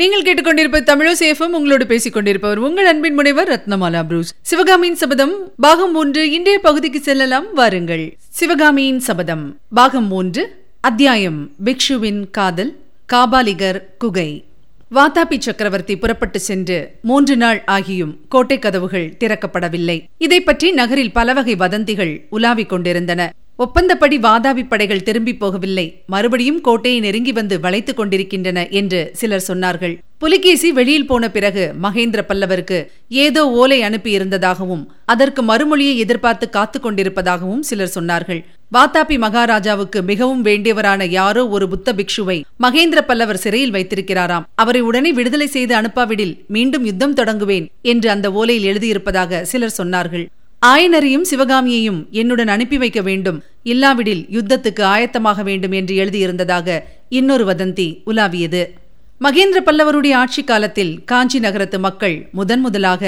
நீங்கள் கேட்டுக்கொண்டிருப்ப தமிழசேஃபம், உங்களோடு பேசிக் கொண்டிருப்பவர் உங்கள் அன்பின் முனைவர் ரத்னமாலா புரூஸ். சிவகாமியின் சபதம் பாகம் 3, இன்றைய பகுதிக்கு செல்லலாம் வாருங்கள். சிவகாமியின் சபதம் பாகம் 3, அத்தியாயம் பிக்ஷுவின் காதல், காபாலிகர் குகை. வாதாபி சக்கரவர்த்தி புறப்பட்டு சென்று 3 நாள் ஆகியும் கோட்டை கதவுகள் திறக்கப்படவில்லை. இதை பற்றி நகரில் பலவகை வதந்திகள் உலாவிக் கொண்டிருந்தன. ஒப்பந்தப்படி வாதாபி படைகள் திரும்பி போகவில்லை, மறுபடியும் கோட்டையை நெருங்கி வந்து வளைத்துக் கொண்டிருக்கின்றன என்று சிலர் சொன்னார்கள். புலிகேசி வெளியில் போன பிறகு மகேந்திர பல்லவருக்கு ஏதோ ஓலை அனுப்பி இருந்ததாகவும் அதற்கு மறுமொழியை எதிர்பார்த்து காத்துக் கொண்டிருப்பதாகவும் சிலர் சொன்னார்கள். வாதாபி மகாராஜாவுக்கு மிகவும் வேண்டியவரான யாரோ ஒரு புத்த பிக்ஷுவை மகேந்திர பல்லவர் சிறையில் வைத்திருக்கிறாராம். அவரை உடனே விடுதலை செய்து அனுப்பாவிடில் மீண்டும் யுத்தம் தொடங்குவேன் என்று அந்த ஓலையில் எழுதியிருப்பதாக சிலர் சொன்னார்கள். ஆயனரையும் சிவகாமியையும் என்னுடன் அனுப்பி வைக்க வேண்டும், இல்லாவிடில் யுத்தத்துக்கு ஆயத்தமாக வேண்டும் என்று எழுதியிருந்ததாக இன்னொரு வதந்தி உலாவியது. மகேந்திர பல்லவருடைய ஆட்சி காலத்தில் காஞ்சி நகரத்து மக்கள் முதன் முதலாக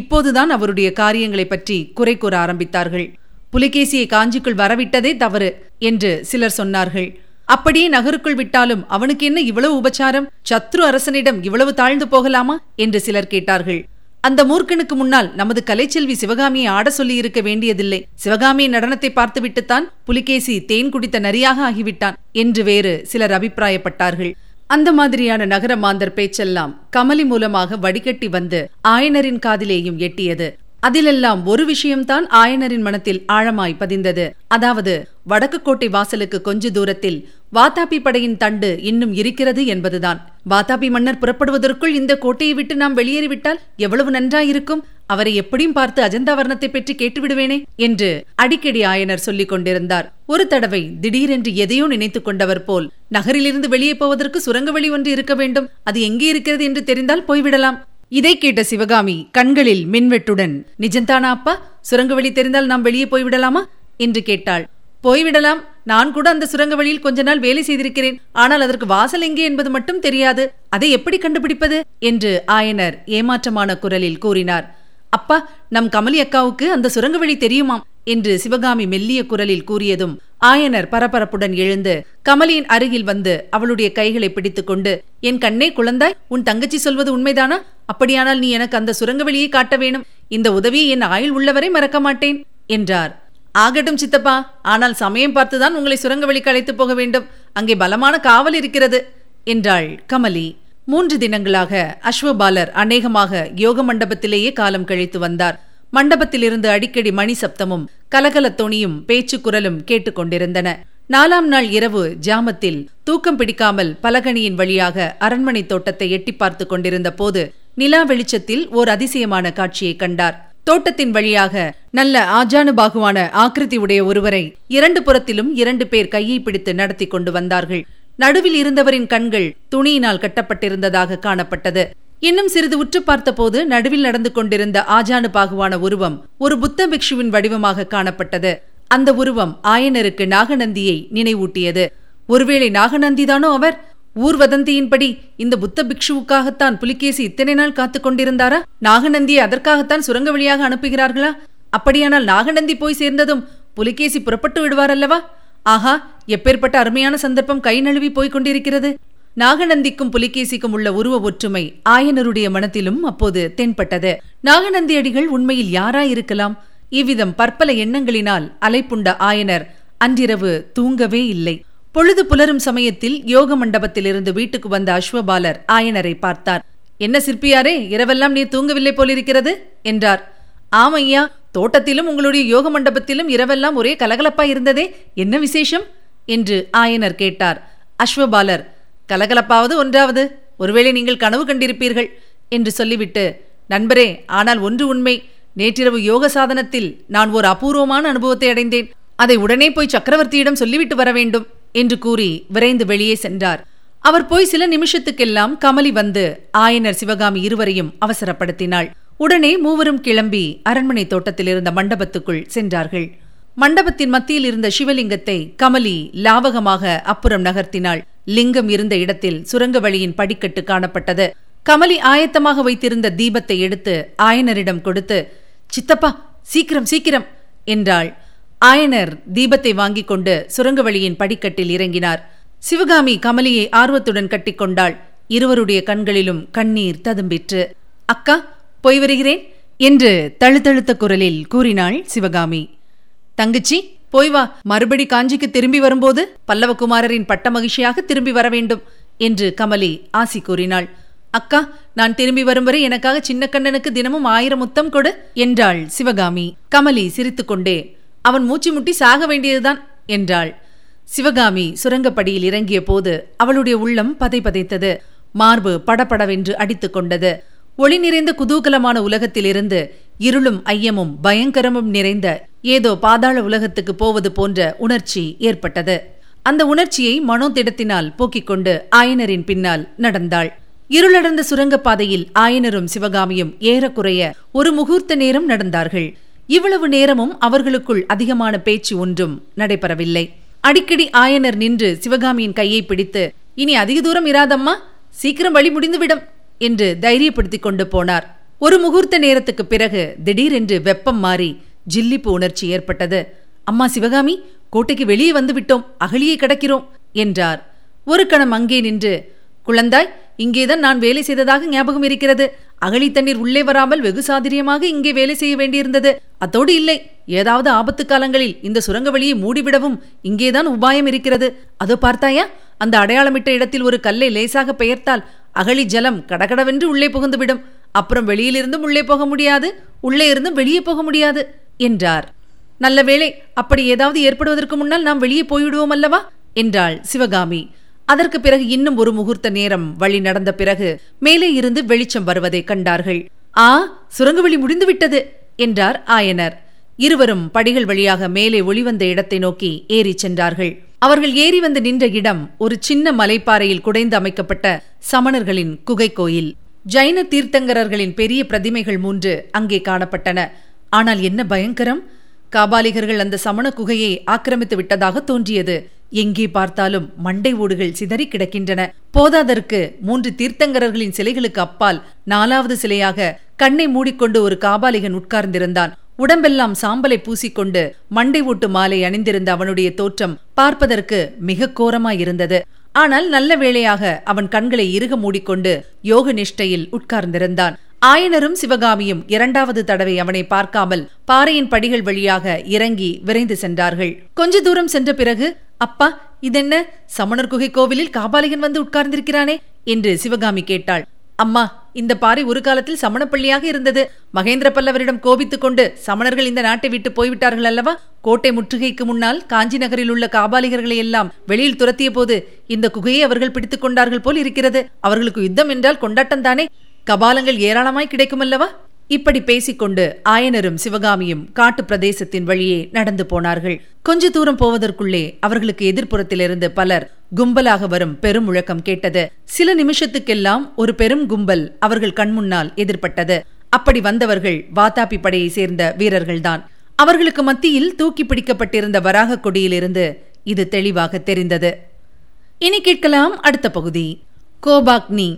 இப்போதுதான் அவருடைய காரியங்களை பற்றி குறை கூற ஆரம்பித்தார்கள். புலிகேசியை காஞ்சிக்குள் வரவிட்டதே தவறு என்று சிலர் சொன்னார்கள். அப்படியே நகருக்குள் விட்டாலும் அவனுக்கு என்ன இவ்வளவு உபச்சாரம், சத்ரு அரசனிடம் இவ்வளவு தாழ்ந்து போகலாமா என்று சிலர் கேட்டார்கள். அந்த மூர்க்கனுக்கு முன்னால் நமது கலைச்செல்வி சிவகாமியை ஆட சொல்லி இருக்க வேண்டியதில்லை, சிவகாமியின் நடனத்தை பார்த்துவிட்டுத்தான் புலிகேசி தேன் குடித்த நரியாக ஆகிவிட்டான் என்று வேறு சிலர் அபிப்பிராயப்பட்டார்கள். அந்த மாதிரியான நகர மாந்தர் பேச்செல்லாம் கமலி மூலமாக வடிகட்டி வந்து ஆயனரின் காதிலேயும் எட்டியது. அதிலெல்லாம் ஒரு விஷயம்தான் ஆயனரின் மனத்தில் ஆழமாய் பதிந்தது. அதாவது வடக்கு கோட்டை வாசலுக்கு கொஞ்ச தூரத்தில் வாதாபி படையின் தண்டு இன்னும் இருக்கிறது என்பதுதான். வாதாபி மன்னர் புறப்படுவதற்குள் இந்த கோட்டையை விட்டு நாம் வெளியேறிவிட்டால் எவ்வளவு நன்றாயிருக்கும், அவரை எப்படியும் பார்த்து அஜந்தா வர்ணத்தை பற்றி கேட்டுவிடுவேனே என்று அடிக்கடி ஆயனர் சொல்லிக் கொண்டிருந்தார். ஒரு தடவை திடீரென்று எதையோ நினைத்துக் கொண்டவர் போல், நகரிலிருந்து வெளியே போவதற்கு சுரங்க வழி ஒன்று இருக்க வேண்டும், அது எங்கே இருக்கிறது என்று தெரிந்தால் போய்விடலாம். இதை கேட்ட சிவகாமி கண்களில் மின்வெட்டுடன், நிஜந்தானா அப்பா, சுரங்க வழி தெரிந்தால் நாம் வெளியே போய்விடலாமா என்று கேட்டாள். போய்விடலாம், நான் கூட அந்த சுரங்க வழியில் கொஞ்ச நாள் வேலை செய்திருக்கிறேன், ஆனால் அதற்கு வாசல் எங்கே என்பது மட்டும் தெரியாது, அதை எப்படி கண்டுபிடிப்பது என்று ஆயனர் ஏமாற்றமான குரலில் கூறினார். அப்பா, நம் கமலி அக்காவுக்கு அந்த சுரங்க வழி தெரியுமாம் என்று சிவகாமி மெல்லிய குரலில் கூறியதும் ஆயனர் பரபரப்புடன் எழுந்து கமலியின் அருகில் வந்து அவளுடைய கைகளை பிடித்துக்கொண்டு, என் கண்ணே குழந்தாய், உன் தங்கச்சி சொல்வது உண்மைதானா? அப்படியானால் நீ எனக்கு அந்த சுரங்க வழியை காட்ட வேணும், இந்த உதவியை என் ஆயுள் உள்ளவரை மறக்க மாட்டேன் என்றார். ஆகட்டும் சித்தப்பா, ஆனால் சமயம் பார்த்துதான் உங்களை சுரங்க வழிக்கு அழைத்து போக வேண்டும், அங்கே பலமான காவல் இருக்கிறது என்றாள் கமலி. 3 தினங்களாக அஸ்வபாலர் அநேகமாக யோக மண்டபத்திலேயே காலம் கழித்து வந்தார். மண்டபத்திலிருந்து அடிக்கடி மணி சப்தமும் கலகலத் தொனியும் பேச்சு குரலும் கேட்டுக்கொண்டிருந்தன. 4ஆம் நாள் இரவு ஜாமத்தில் தூக்கம் பிடிக்காமல் பலகணியின் வழியாக அரண்மனை தோட்டத்தை எட்டி பார்த்து கொண்டிருந்த போது நிலா வெளிச்சத்தில் ஓர் அதிசயமான காட்சியை கண்டார். தோட்டத்தின் வழியாக நல்ல ஆஜானுபாகுவான ஆக்கிருதி உடைய ஒருவரை 2 புறத்திலும் 2 பேர் கையை பிடித்து நடத்தி கொண்டு வந்தார்கள். நடுவில் இருந்தவரின் கண்கள் துணியினால் கட்டப்பட்டிருந்ததாக காணப்பட்டது. இன்னும் சிறிது உற்று பார்த்தபோது நடுவில் நடந்து கொண்டிருந்த ஆஜானுபாகுவான உருவம் ஒரு புத்த பிக்ஷுவின் வடிவமாக காணப்பட்டது. அந்த உருவம் ஆயனருக்கு நாகநந்தியை நினைவூட்டியது. ஒருவேளை நாகநந்திதானோ அவர்? ஊர்வதந்தியின்படி இந்த புத்த பிக்ஷுவுக்காகத்தான் புலிகேசி இத்தனை நாள் காத்துக் கொண்டிருந்தாரா? நாகநந்தியை அதற்காகத்தான் சுரங்க வழியாக அனுப்புகிறார்களா? அப்படியானால் நாகநந்தி போய் சேர்ந்ததும் புலிகேசி புறப்பட்டு விடுவாரல்லவா? ஆஹா, எப்பேற்பட்ட அருமையான சந்தர்ப்பம் கை நழுவி போய்க் கொண்டிருக்கிறது. நாகநந்திக்கும் புலிகேசிக்கும் உள்ள உருவ ஒற்றுமை ஆயனருடைய மனத்திலும் அப்போது தென்பட்டது. நாகநந்தி அடிகள் உண்மையில் யாராயிருக்கலாம்? இவ்விதம் பற்பல எண்ணங்களினால் அலைப்புண்ட ஆயனர் அன்றிரவு தூங்கவே இல்லை. பொழுது புலரும் சமயத்தில் யோக மண்டபத்திலிருந்து வீட்டுக்கு வந்த அஸ்வபாலர் ஆயனரை பார்த்தார். என்ன சிற்பியாரே, இரவெல்லாம் நீ தூங்கவில்லை போலிருக்கிறது என்றார். ஆமையா, தோட்டத்திலும் உங்களுடைய யோக மண்டபத்திலும் இரவெல்லாம் ஒரே கலகலப்பாய் இருந்ததே, என்ன விசேஷம் என்று ஆயனர் கேட்டார். அஸ்வபாலர், கலகலப்பாவது ஒன்றாவது, ஒருவேளை நீங்கள் கனவு கண்டிருப்பீர்கள் என்று சொல்லிவிட்டு, நண்பரே, ஆனால் ஒன்று உண்மை, நேற்றிரவு யோக சாதனத்தில் நான் ஒரு அபூர்வமான அனுபவத்தை அடைந்தேன், அதை உடனே போய் சக்கரவர்த்தியிடம் சொல்லிவிட்டு வர வேண்டும் என்று கூறி விரைந்து வெளியே சென்றார். அவர் போய் சில நிமிஷத்துக்கெல்லாம் கமலி வந்து ஆயனர் சிவகாமி இருவரையும் அவசரப்படுத்தினாள். உடனே மூவரும் கிளம்பி அரண்மனை தோட்டத்தில் இருந்த மண்டபத்துக்குள் சென்றார்கள். மண்டபத்தின் மத்தியில் இருந்த சிவலிங்கத்தை கமலி லாவகமாக அப்புறம் நகர்த்தினாள். லிங்கம் இருந்த இடத்தில் சுரங்க வழியின் படிக்கட்டு காணப்பட்டது. கமலி ஆயத்தமாக வைத்திருந்த தீபத்தை எடுத்து ஆயனரிடம் கொடுத்து, சித்தப்பா சீக்கிரம் சீக்கிரம் என்றாள். ஆயனர் தீபத்தை வாங்கிக் கொண்டு சுரங்க வழியின் படிக்கட்டில் இறங்கினார். சிவகாமி கமலியை ஆர்வத்துடன் கட்டிக்கொண்டாள். இருவருடைய கண்களிலும் கண்ணீர் ததும்பிற்று. அக்கா, போய் வருகிறேன் என்று தழுத்தழுத்த குரலில் கூறினாள் சிவகாமி. தங்கச்சி, போய் வா, மறுபடி காஞ்சிக்கு திரும்பி வரும்போது பல்லவகுமாரரின் பட்ட மகிழ்ச்சியாக திரும்பி வர வேண்டும் என்று கமலி ஆசி கூறினாள். அக்கா, நான் திரும்பி வரும் வரை எனக்காக சின்ன கண்ணனுக்கு தினமும் 1000 முத்தம் கொடு என்றாள் சிவகாமி. கமலி சிரித்துக்கொண்டே, அவன் மூச்சு முட்டி சாக வேண்டியதுதான் என்றாள். சிவகாமி சுரங்கப்படியில் இறங்கிய போது அவளுடைய உள்ளம் பதை பதைத்தது. மார்பு படபடவென்று அடித்துக் கொண்டது. ஒளி நிறைந்த குதூகலமான உலகத்திலிருந்து இருளும் ஐயமும் பயங்கரமும் நிறைந்த ஏதோ பாதாள உலகத்துக்கு போவது போன்ற உணர்ச்சி ஏற்பட்டது. அந்த உணர்ச்சியை மனோதிடத்தினால் போக்கிக் கொண்டு ஆயனரின் பின்னால் நடந்தாள். இருளடர்ந்த சுரங்கப்பாதையில் ஆயனரும் சிவகாமியும் ஏறக்குறைய ஒரு முகூர்த்த நேரம் நடந்தார்கள். இவ்வளவு நேரமும் அவர்களுக்குள் அதிகமான பேச்சு ஒன்றும் நடைபெறவில்லை. அடிக்கடி ஆயனர் நின்று சிவகாமியின் கையை பிடித்து, இனி அதிக தூரம் இராதம்மா, சீக்கிரம் வழி முடிந்துவிடும் என்று தைரியப்படுத்திக் கொண்டு போனார். ஒரு முகூர்த்த நேரத்துக்கு பிறகு திடீரென்று வெப்பம் மாறி ஜில்லிப்பு உணர்ச்சி ஏற்பட்டது. அம்மா சிவகாமி, கோட்டைக்கு வெளியே வந்துவிட்டோம், அகலியை கடக்கிறோம் என்றார். ஒரு கணம் அங்கே நின்று, குழந்தாய், இங்கேதான் நான் வேலை செய்ததாக ஞாபகம் இருக்கிறது. அகழி தண்ணீர் உள்ளே வராமல் வெகு சாதுரியமாக இங்கே வேலை செய்ய வேண்டியிருந்தது. அதோடு இல்லை, ஏதாவது ஆபத்து காலங்களில் இந்த சுரங்க வழியை மூடிவிடவும் இங்கேதான் உபாயம் இருக்கிறது. அதோ பார்த்தாயா, அந்த அடையாளமிட்ட இடத்தில் ஒரு கல்லை லேசாக பெயர்த்தால் அகழி ஜலம் கடகடவென்று உள்ளே புகுந்துவிடும். அப்புறம் வெளியிலிருந்தும் உள்ளே போக முடியாது, உள்ளே இருந்தும் வெளியே போக முடியாது என்றார். நல்ல வேளை, அப்படி ஏதாவது ஏற்படுவதற்கு முன்னால் நாம் வெளியே போய்விடுவோம் அல்லவா என்றாள் சிவகாமி. அதற்கு பிறகு இன்னும் ஒரு முகூர்த்த நேரம் வழி நடந்த பிறகு மேலே இருந்து வெளிச்சம் வருவதை கண்டார்கள். ஆ, சுரங்க வழி முடிந்துவிட்டது என்றார் ஆயனர். இருவரும் படிகள் வழியாக மேலே ஒளிவந்த இடத்தை நோக்கி ஏறி சென்றார்கள். அவர்கள் ஏறி வந்து நின்ற இடம் ஒரு சின்ன மலைப்பாறையில் குடைந்து அமைக்கப்பட்ட சமணர்களின் குகை கோயில். ஜைன தீர்த்தங்கரர்களின் பெரிய பிரதிமைகள் 3 அங்கே காணப்பட்டன. ஆனால் என்ன பயங்கரம்! காபாலிகர்கள் அந்த சமண குகையை ஆக்கிரமித்து விட்டதாக தோன்றியது. எங்கே பார்த்தாலும் மண்டை ஓடுகள் சிதறி கிடக்கின்றன. போதாதற்கு 3 தீர்த்தங்கரர்களின் சிலைகளுக்கு அப்பால் 4வது சிலையாக கண்ணை மூடிக்கொண்டு ஒரு காபாலிகன் உட்கார்ந்திருந்தான். உடம்பெல்லாம் சாம்பலை பூசிக்கொண்டு மண்டை ஓட்டு மாலை அணிந்திருந்த அவனுடைய தோற்றம் பார்ப்பதற்கு மிக கோரமாயிருந்தது. ஆனால் நல்ல வேளையாக அவன் கண்களை இறுக மூடிக்கொண்டு யோக நிஷ்டையில் உட்கார்ந்திருந்தான். ஆயனரும் சிவகாமியும் 2வது தடவை அவனை பார்க்காமல் பாறையின் படிகள் வழியாக இறங்கி விரைந்து சென்றார்கள். கொஞ்ச தூரம் சென்ற பிறகு, அப்பா, இதென்ன, சமணர் குகை கோவிலில் காபாலிகன் வந்து உட்கார்ந்திருக்கிறானே என்று சிவகாமி கேட்டாள். அம்மா, இந்த பாறை ஒரு காலத்தில் சமணப்பள்ளியாக இருந்தது. மகேந்திர பல்லவரிடம் கோபித்துக் கொண்டு சமணர்கள் இந்த நாட்டை விட்டு போய்விட்டார்கள் அல்லவா? கோட்டை முற்றுகைக்கு முன்னால் காஞ்சி நகரில் உள்ள காபாலிகர்களை எல்லாம் வெளியில் துரத்திய போது இந்த குகையை அவர்கள் பிடித்துக் கொண்டார்கள் போல் இருக்கிறது. அவர்களுக்கு யுத்தம் என்றால் கொண்டாட்டம் தானே, கபாலங்கள் ஏராளமாய் கிடைக்குமல்லவா? இப்படி பேசிக்கொண்டு ஆயனரும் சிவகாமியும் காட்டு பிரதேசத்தின் வழியே நடந்து போனார்கள். கொஞ்ச தூரம் போவதற்குள்ளே அவர்களுக்கு எதிர்ப்புறத்திலிருந்து பலர் கும்பலாக வரும் பெரும் முழக்கம் கேட்டது. சில நிமிஷத்துக்கெல்லாம் ஒரு பெரும் கும்பல் அவர்கள் கண்முன்னால் எதிர்பட்டது. அப்படி வந்தவர்கள் வாதாபி படையை சேர்ந்த வீரர்கள்தான். அவர்களுக்கு மத்தியில் தூக்கி பிடிக்கப்பட்டிருந்த வராக கொடியிலிருந்து இது தெளிவாக தெரிந்தது. இனி கேட்கலாம் அடுத்த பகுதி, கோபாக்னி.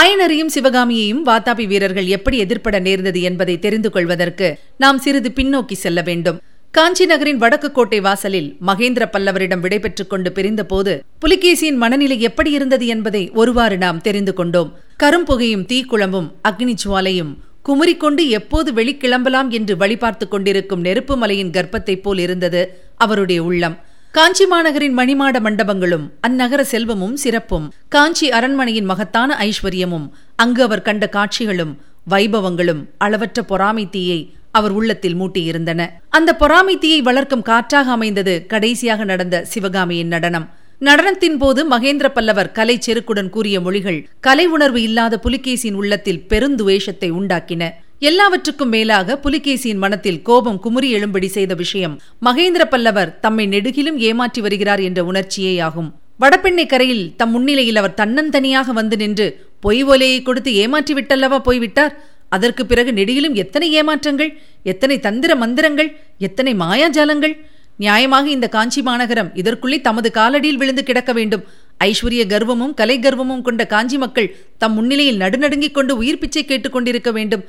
ஆயனரையும் சிவகாமியையும் வாதாபி வீரர்கள் எப்படி எதிர்பட நேர்ந்தது என்பதை தெரிந்து கொள்வதற்கு நாம் சிறிது பின்னோக்கி செல்ல வேண்டும். காஞ்சி நகரின் வடக்கு கோட்டை வாசலில் மகேந்திர பல்லவரிடம் விடைபெற்றுக் கொண்டு பிரிந்த போது புலிகேசியின் மனநிலை எப்படி இருந்தது என்பதை ஒருவாறு நாம் தெரிந்து கொண்டோம். கரும்புகையும் தீக்குழம்பும் அக்னி ஜுவாலையும் குமுறிக்கொண்டு எப்போது வெளிக்கிளம்பலாம் என்று வழிபார்த்து கொண்டிருக்கும் நெருப்பு மலையின் கர்ப்பத்தை போல் இருந்தது அவருடைய உள்ளம். காஞ்சி மாநகரின் மணிமாட மண்டபங்களும் அந்நகர செல்வமும் சிறப்பும், காஞ்சி அரண்மனையின் மகத்தான ஐஸ்வர்யமும், அங்கு அவர் கண்ட காட்சிகளும் வைபவங்களும் அளவற்ற பொறாமை தீயை அவர் உள்ளத்தில் மூட்டியிருந்தன. அந்த பொறாமை தீயை வளர்க்கும் காற்றாக அமைந்தது கடைசியாக நடந்த சிவகாமியின் நடனம். நடனத்தின் போது மகேந்திர பல்லவர் கலை செருக்குடன் கூறிய மொழிகள் கலை உணர்வு இல்லாத புலிகேசியின் உள்ளத்தில் பெருந்துவேஷத்தை உண்டாக்கின. எல்லாவற்றுக்கும் மேலாக புலிகேசியின் மனத்தில் கோபம் குமுறி எழும்படி செய்த விஷயம் மகேந்திர பல்லவர் தம்மை நெடுகிலும் ஏமாற்றி வருகிறார் என்ற உணர்ச்சியே ஆகும். வடபெண்ணை கரையில் தம் முன்னிலையில் அவர் தன்னந்தனியாக வந்து நின்று பொய் ஓலையை கொடுத்து ஏமாற்றி விட்டல்லவா போய்விட்டார். அதற்கு பிறகு நெடுகிலும் எத்தனை ஏமாற்றங்கள், எத்தனை தந்திர மந்திரங்கள், எத்தனை மாயாஜாலங்கள்! நியாயமாக இந்த காஞ்சி மாநகரம் இதற்குள்ளே தமது காலடியில் விழுந்து கிடக்க வேண்டும். ஐஸ்வர்ய கர்வமும் கலை கர்வமும் கொண்ட காஞ்சி மக்கள் தம் முன்னிலையில் நடுநடுங்கிக் கொண்டு உயிர் பிச்சை கேட்டுக்கொண்டிருக்க வேண்டும்.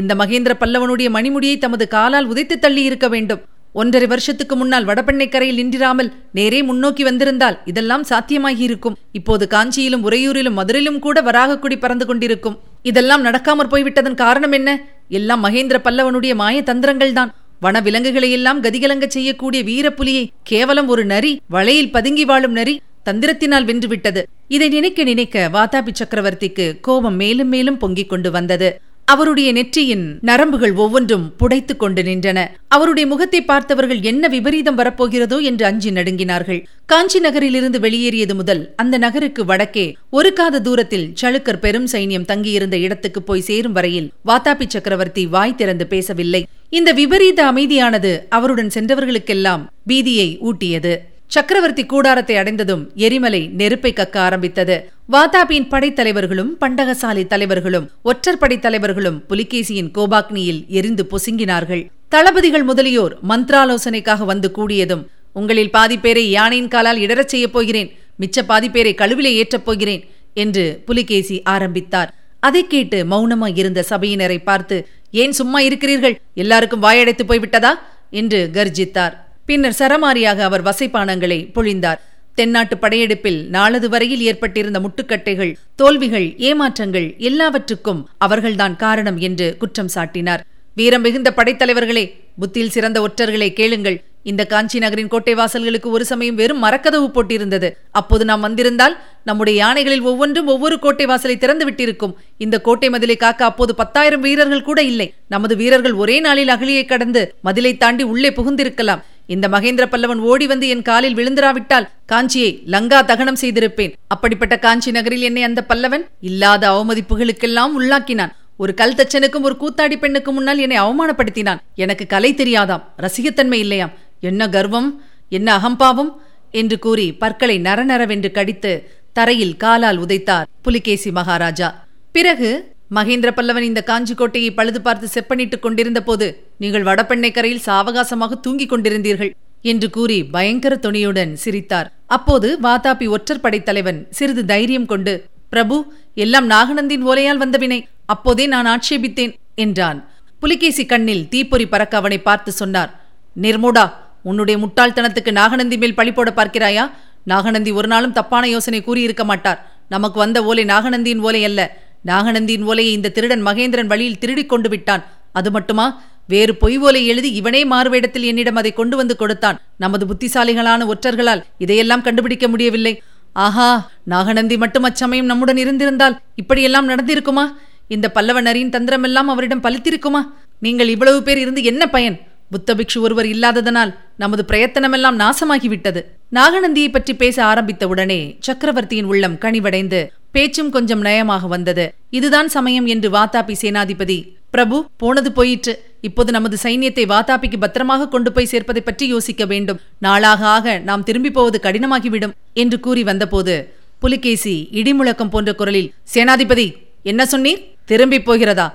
இந்த மகேந்திர பல்லவனுடைய மணிமுடியை தமது காலால் உதைத்து தள்ளி இருக்க வேண்டும். 1.5 வருஷத்துக்கு முன்னால் வடபெண்ணைக்கரையில் நின்றிராமல் நேரே முன்னோக்கி வந்திருந்தால் இதெல்லாம் சாத்தியமாகியிருக்கும். இப்போது காஞ்சியிலும் உறையூரிலும் மதுரையிலும் கூட வராகக்குடி பறந்து கொண்டிருக்கும். இதெல்லாம் நடக்காமற் போய்விட்டதன் காரணம் என்ன? எல்லாம் மகேந்திர பல்லவனுடைய மாய தந்திரங்கள்தான். வன விலங்குகளையெல்லாம் கதிகலங்க செய்யக்கூடிய வீரப்புலியை கேவலம் ஒரு நரி, வலையில் பதுங்கி வாழும் நரி தந்திரத்தினால் வென்றுவிட்டது. இதை நினைக்க நினைக்க வாதாபி சக்கரவர்த்திக்கு கோபம் மேலும் மேலும் பொங்கிக் கொண்டு வந்தது. அவருடைய நெற்றியின் நரம்புகள் ஒவ்வொன்றும் புடைத்து கொண்டு நின்றன. அவருடைய முகத்தை பார்த்தவர்கள் என்ன விபரீதம் வரப்போகிறதோ என்று அஞ்சி நடுங்கினார்கள். காஞ்சி நகரிலிருந்து வெளியேறியது முதல் அந்த நகருக்கு வடக்கே ஒரு காத தூரத்தில் சளுக்கர் பெரும் சைன்யம் தங்கியிருந்த இடத்துக்கு போய் சேரும் வரையில் வாதாபி சக்கரவர்த்தி வாய் திறந்து பேசவில்லை. இந்த விபரீத அமைதியானது அவருடன் சென்றவர்களுக்கெல்லாம் பீதியை ஊட்டியது. சக்கரவர்த்தி கூடாரத்தை அடைந்ததும் எரிமலை நெருப்பை கக்க ஆரம்பித்தது. வாதாபியின் படைத்தலைவர்களும் பண்டகசாலை தலைவர்களும் ஒற்றற்படை தலைவர்களும் புலிகேசியின் கோபாக்னியில் எரிந்து பொசுங்கினார்கள். தளபதிகள் முதலியோர் மந்திராலோசனைக்காக வந்து கூடியதும், உங்களில் பாதி பேரை யானையின் காலால் இடறச் செய்யப் போகிறேன், மிச்ச பாதி பேரை கழுவிலே ஏற்றப் போகிறேன் என்று புலிகேசி ஆரம்பித்தார். அதை கேட்டு மௌனமாய் இருந்த சபையினரை பார்த்து, ஏன் சும்மா இருக்கிறீர்கள்? எல்லாருக்கும் வாயடைத்து போய்விட்டதா என்று கர்ஜித்தார். பின்னர் சரமாரியாக அவர் வசைப்பானங்களை பொழிந்தார். தென்னாட்டு படையெடுப்பில் நாளது வரையில் ஏற்பட்டிருந்த முட்டுக்கட்டைகள், தோல்விகள், ஏமாற்றங்கள் எல்லாவற்றுக்கும் அவர்கள்தான் காரணம் என்று குற்றம் சாட்டினார். வீரம் மிகுந்த படைத்தலைவர்களே, புத்தியில் சிறந்த ஒற்றர்களை கேளுங்கள். இந்த காஞ்சி நகரின் கோட்டை வாசல்களுக்கு ஒரு சமயம் வெறும் மரக்கதவு போட்டிருந்தது. அப்போது நாம் வந்திருந்தால் நம்முடைய யானைகளில் ஒவ்வொன்றும் ஒவ்வொரு கோட்டை வாசலை திறந்து விட்டிருக்கும். இந்த கோட்டை மதிலை காக்க அப்போது 10,000 வீரர்கள் கூட இல்லை. நமது வீரர்கள் ஒரே நாளில் அகழியை கடந்து மதிலை தாண்டி உள்ளே புகுந்திருக்கலாம். இந்த மகேந்திர பல்லவன் ஓடி வந்து என் காலில் விழுந்திராவிட்டால் காஞ்சியை லங்கா தகனம் செய்திருப்பேன். அப்படிப்பட்ட காஞ்சி நகரில் என்னை அந்த பல்லவன் இல்லாத அவமதிப்புகளுக்கெல்லாம் உள்ளாக்கினான். ஒரு கல் தச்சனுக்கும் ஒரு கூத்தாடி பெண்ணுக்கும் முன்னால் என்னை அவமானப்படுத்தினான். எனக்கு கலை தெரியாதாம், ரசிகத்தன்மை இல்லையாம். என்ன கர்வம், என்ன அகம்பாவம் என்று கூறி பற்களை நரநரவென்று கடித்து தரையில் காலால் உதைத்தார் புலிகேசி மகாராஜா. பிறகு, மகேந்திர பல்லவன் இந்த காஞ்சி கோட்டையை பழுது பார்த்து செப்பனிட்டுக் கொண்டிருந்த போது நீங்கள் வடபெண்ணைக்கரையில் சாவகாசமாக தூங்கிக் கொண்டிருந்தீர்கள் என்று கூறி பயங்கர துணியுடன் சிரித்தார். அப்போது வாதாபி ஒற்றற்படை தலைவன் சிறிது தைரியம் கொண்டு, பிரபு, எல்லாம் நாகநந்தின் ஓலையால் வந்தவினை. அப்போதே நான் ஆட்சேபித்தேன் என்றான். புலிகேசி கண்ணில் தீப்பொறி பறக்க அவனை பார்த்து சொன்னார், நிர்மூடா, உன்னுடைய முட்டாள்தனத்துக்கு நாகநந்தி மேல் பழிபோட பார்க்கிறாயா? நாகநந்தி ஒரு நாளும் தப்பான யோசனை கூறியிருக்க மாட்டார். நமக்கு வந்த ஓலை நாகநந்தியின் ஓலை அல்ல. நாகநந்தியின் ஓலையை இந்த திருடன் மகேந்திரன் வழியில் திருடிக் கொண்டு விட்டான். அது மட்டுமா, வேறு பொய் ஓலை எழுதி இவனே மாறுவேடத்தில் என்னிடம் அதை கொண்டு வந்து கொடுத்தான். நமது புத்திசாலிகளான ஒற்றர்களால் இதையெல்லாம் கண்டுபிடிக்க முடியவில்லை. ஆஹா, நாகநந்தி மட்டும் அச்சமயம் நம்முடன் இருந்திருந்தால் இப்படியெல்லாம் நடந்திருக்குமா? இந்த பல்லவனரின் தந்திரமெல்லாம் அவரிடம் பலித்திருக்குமா? நீங்கள் இவ்வளவு பேர் இருந்து என்ன பயன்? புத்தபிக்ஷு ஒருவர் இல்லாததனால் நமது பிரயத்தனமெல்லாம் நாசமாகிவிட்டது. நாகநந்தியை பற்றி பேச ஆரம்பித்த உடனே சக்கரவர்த்தியின் உள்ளம் கனிவடைந்து பேச்சும் கொஞ்சம் நயமாக வந்தது. இதுதான் சமயம் என்று வாதாபி சேனாதிபதி, பிரபு, போனது போயிற்று. இப்போது நமது சைன்யத்தை வாதாபிக்கு பத்திரமாக கொண்டு போய் சேர்ப்பதை பற்றி யோசிக்க வேண்டும். நாளாக ஆக நாம் திரும்பி போவது கடினமாகிவிடும் என்று கூறி வந்தபோது புலிகேசி இடிமுழக்கம் போன்ற குரலில், சேனாதிபதி, என்ன சொன்னீர்? திரும்பி போகிறதா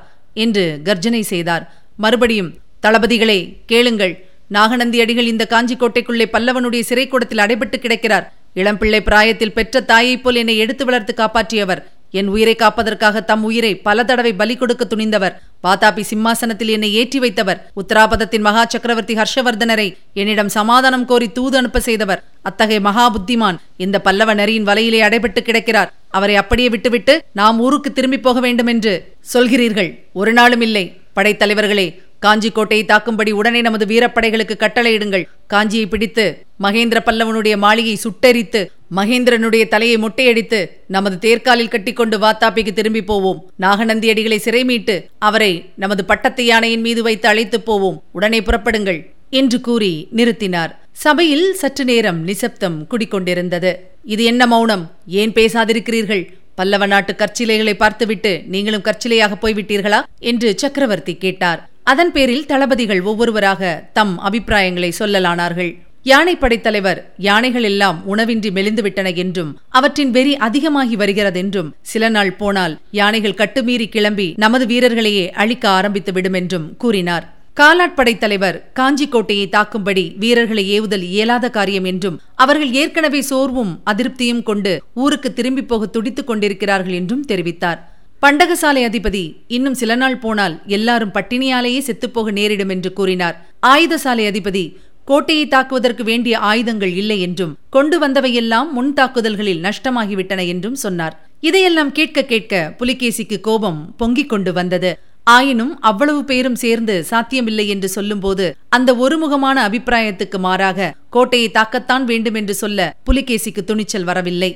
என்று கர்ஜனை செய்தார். மறுபடியும், தளபதிகளே, கேளுங்கள். நாகநந்தி அடிகள் இந்த காஞ்சி கோட்டைக்குள்ளே பல்லவனுடைய சிறைக்கூடத்தில் அடைபட்டு கிடக்கிறார். இளம்பிள்ளை பிராயத்தில் பெற்ற தாயைப் போல் என்னை எடுத்து வளர்த்து காப்பாற்றியவர், என் உயிரை காப்பதற்காக தம் உயிரை பல தடவை பலி கொடுக்க துணிந்தவர், வாதாபி சிம்மாசனத்தில் என்னை ஏற்றி வைத்தவர், உத்தராபதத்தின் மகா சக்கரவர்த்தி ஹர்ஷவர்தனரை என்னிடம் சமாதானம் கோரி தூது அனுப்ப செய்தவர், அத்தகைய மகா புத்திமான் இந்த பல்லவ நரியின் வலையிலே அடைபட்டு கிடக்கிறார். அவரை அப்படியே விட்டுவிட்டு நாம் ஊருக்கு திரும்பி போக வேண்டும் என்று சொல்கிறீர்கள்? ஒரு நாளும் இல்லை. படைத்தலைவர்களே, காஞ்சி கோட்டையை தாக்கும்படி உடனே நமது வீரப்படைகளுக்கு கட்டளையிடுங்கள். காஞ்சியை பிடித்து மகேந்திர பல்லவனுடைய மாளிகை சுட்டெரித்து மகேந்திரனுடைய தலையை மொட்டையடித்து நமது தேர்காலில் கட்டிக்கொண்டு வாத்தாப்பிக்கு திரும்பி போவோம். நாகநந்தி அடிகளை சிறை மீட்டு அவரை நமது பட்டத்து யானையின் மீது வைத்து அழைத்து போவோம். உடனே புறப்படுங்கள் என்று கூறி நிறுத்தினார். சபையில் சற்று நேரம் நிசப்தம் குடிக்கொண்டிருந்தது. இது என்ன மௌனம்? ஏன் பேசாதிருக்கிறீர்கள்? பல்லவ நாட்டு கற்சிலைகளை பார்த்துவிட்டு நீங்களும் கற்சிலையாக போய்விட்டீர்களா என்று சக்கரவர்த்தி கேட்டார். அதன் பேரில் தளபதிகள் ஒவ்வொருவராக தம் அபிப்பிராயங்களை சொல்லலானார்கள். யானைப்படைத் தலைவர், யானைகள் எல்லாம் உணவின்றி மெலிந்துவிட்டன என்றும் அவற்றின் வெறி அதிகமாகி வருகிறதென்றும் சில நாள் போனால் யானைகள் கட்டுமீறி கிளம்பி நமது வீரர்களையே அழிக்க ஆரம்பித்து விடும் என்றும் கூறினார். காலாட்படைத் தலைவர், காஞ்சி கோட்டையை தாக்கும்படி வீரர்களை ஏவுதல் இயலாத காரியம் என்றும் அவர்கள் ஏற்கனவே சோர்வும் அதிருப்தியும் கொண்டு ஊருக்கு திரும்பி போக துடித்துக் கொண்டிருக்கிறார்கள் என்றும் தெரிவித்தார். பண்டகசாலை அதிபதி, இன்னும் சில நாள் போனால் எல்லாரும் பட்டினியாலேயே செத்துப்போக நேரிடும் என்று கூறினார். ஆயுதசாலை அதிபதி, கோட்டையை தாக்குவதற்கு வேண்டிய ஆயுதங்கள் இல்லை என்றும் கொண்டு வந்தவையெல்லாம் முன் தாக்குதல்களில் நஷ்டமாகிவிட்டன என்றும் சொன்னார். இதையெல்லாம் கேட்க கேட்க புலிகேசிக்கு கோபம் பொங்கிக் கொண்டு வந்தது. ஆயினும் அவ்வளவு பேரும் சேர்ந்து சாத்தியமில்லை என்று சொல்லும்போது அந்த ஒருமுகமான அபிப்பிராயத்துக்கு மாறாக கோட்டையை தாக்கத்தான் வேண்டும் என்று சொல்ல புலிகேசிக்கு துணிச்சல் வரவில்லை.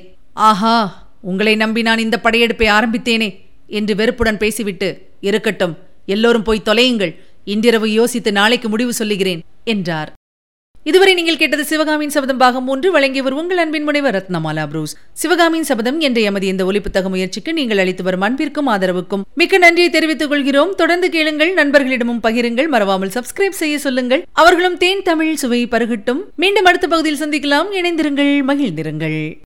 ஆஹா, உங்களை நம்பி நான் இந்த படையெடுப்பை ஆரம்பித்தேனே என்று வெறுப்புடன் பேசிவிட்டு, இருக்கட்டும், எல்லோரும் போய் தொலையுங்கள், இன்றிரவு யோசித்து நாளைக்கு முடிவு சொல்லுகிறேன் என்றார். இதுவரை நீங்கள் கேட்டது சிவகாமியின் சபதம் பாகம் 3. வழங்கியவர் உங்கள் அன்பின் முனைவர் ரத்னமாலா புரூஸ். சிவகாமியின் சபதம் என்ற எமது இந்த ஒலிப்புத்தக முயற்சிக்கு நீங்கள் அளித்து வரும் அன்பிற்கும் ஆதரவுக்கும் மிக்க நன்றியை தெரிவித்துக் கொள்கிறோம். தொடர்ந்து கேளுங்கள், நண்பர்களிடமும் பகிருங்கள், மறவாமல் சப்ஸ்கிரைப் செய்ய சொல்லுங்கள். அவர்களும் தேன் தமிழ் சுவை பருகட்டும். மீண்டும் அடுத்த பகுதியில் சந்திக்கலாம். இணைந்திருங்கள், மகிழ்ந்திருங்கள்.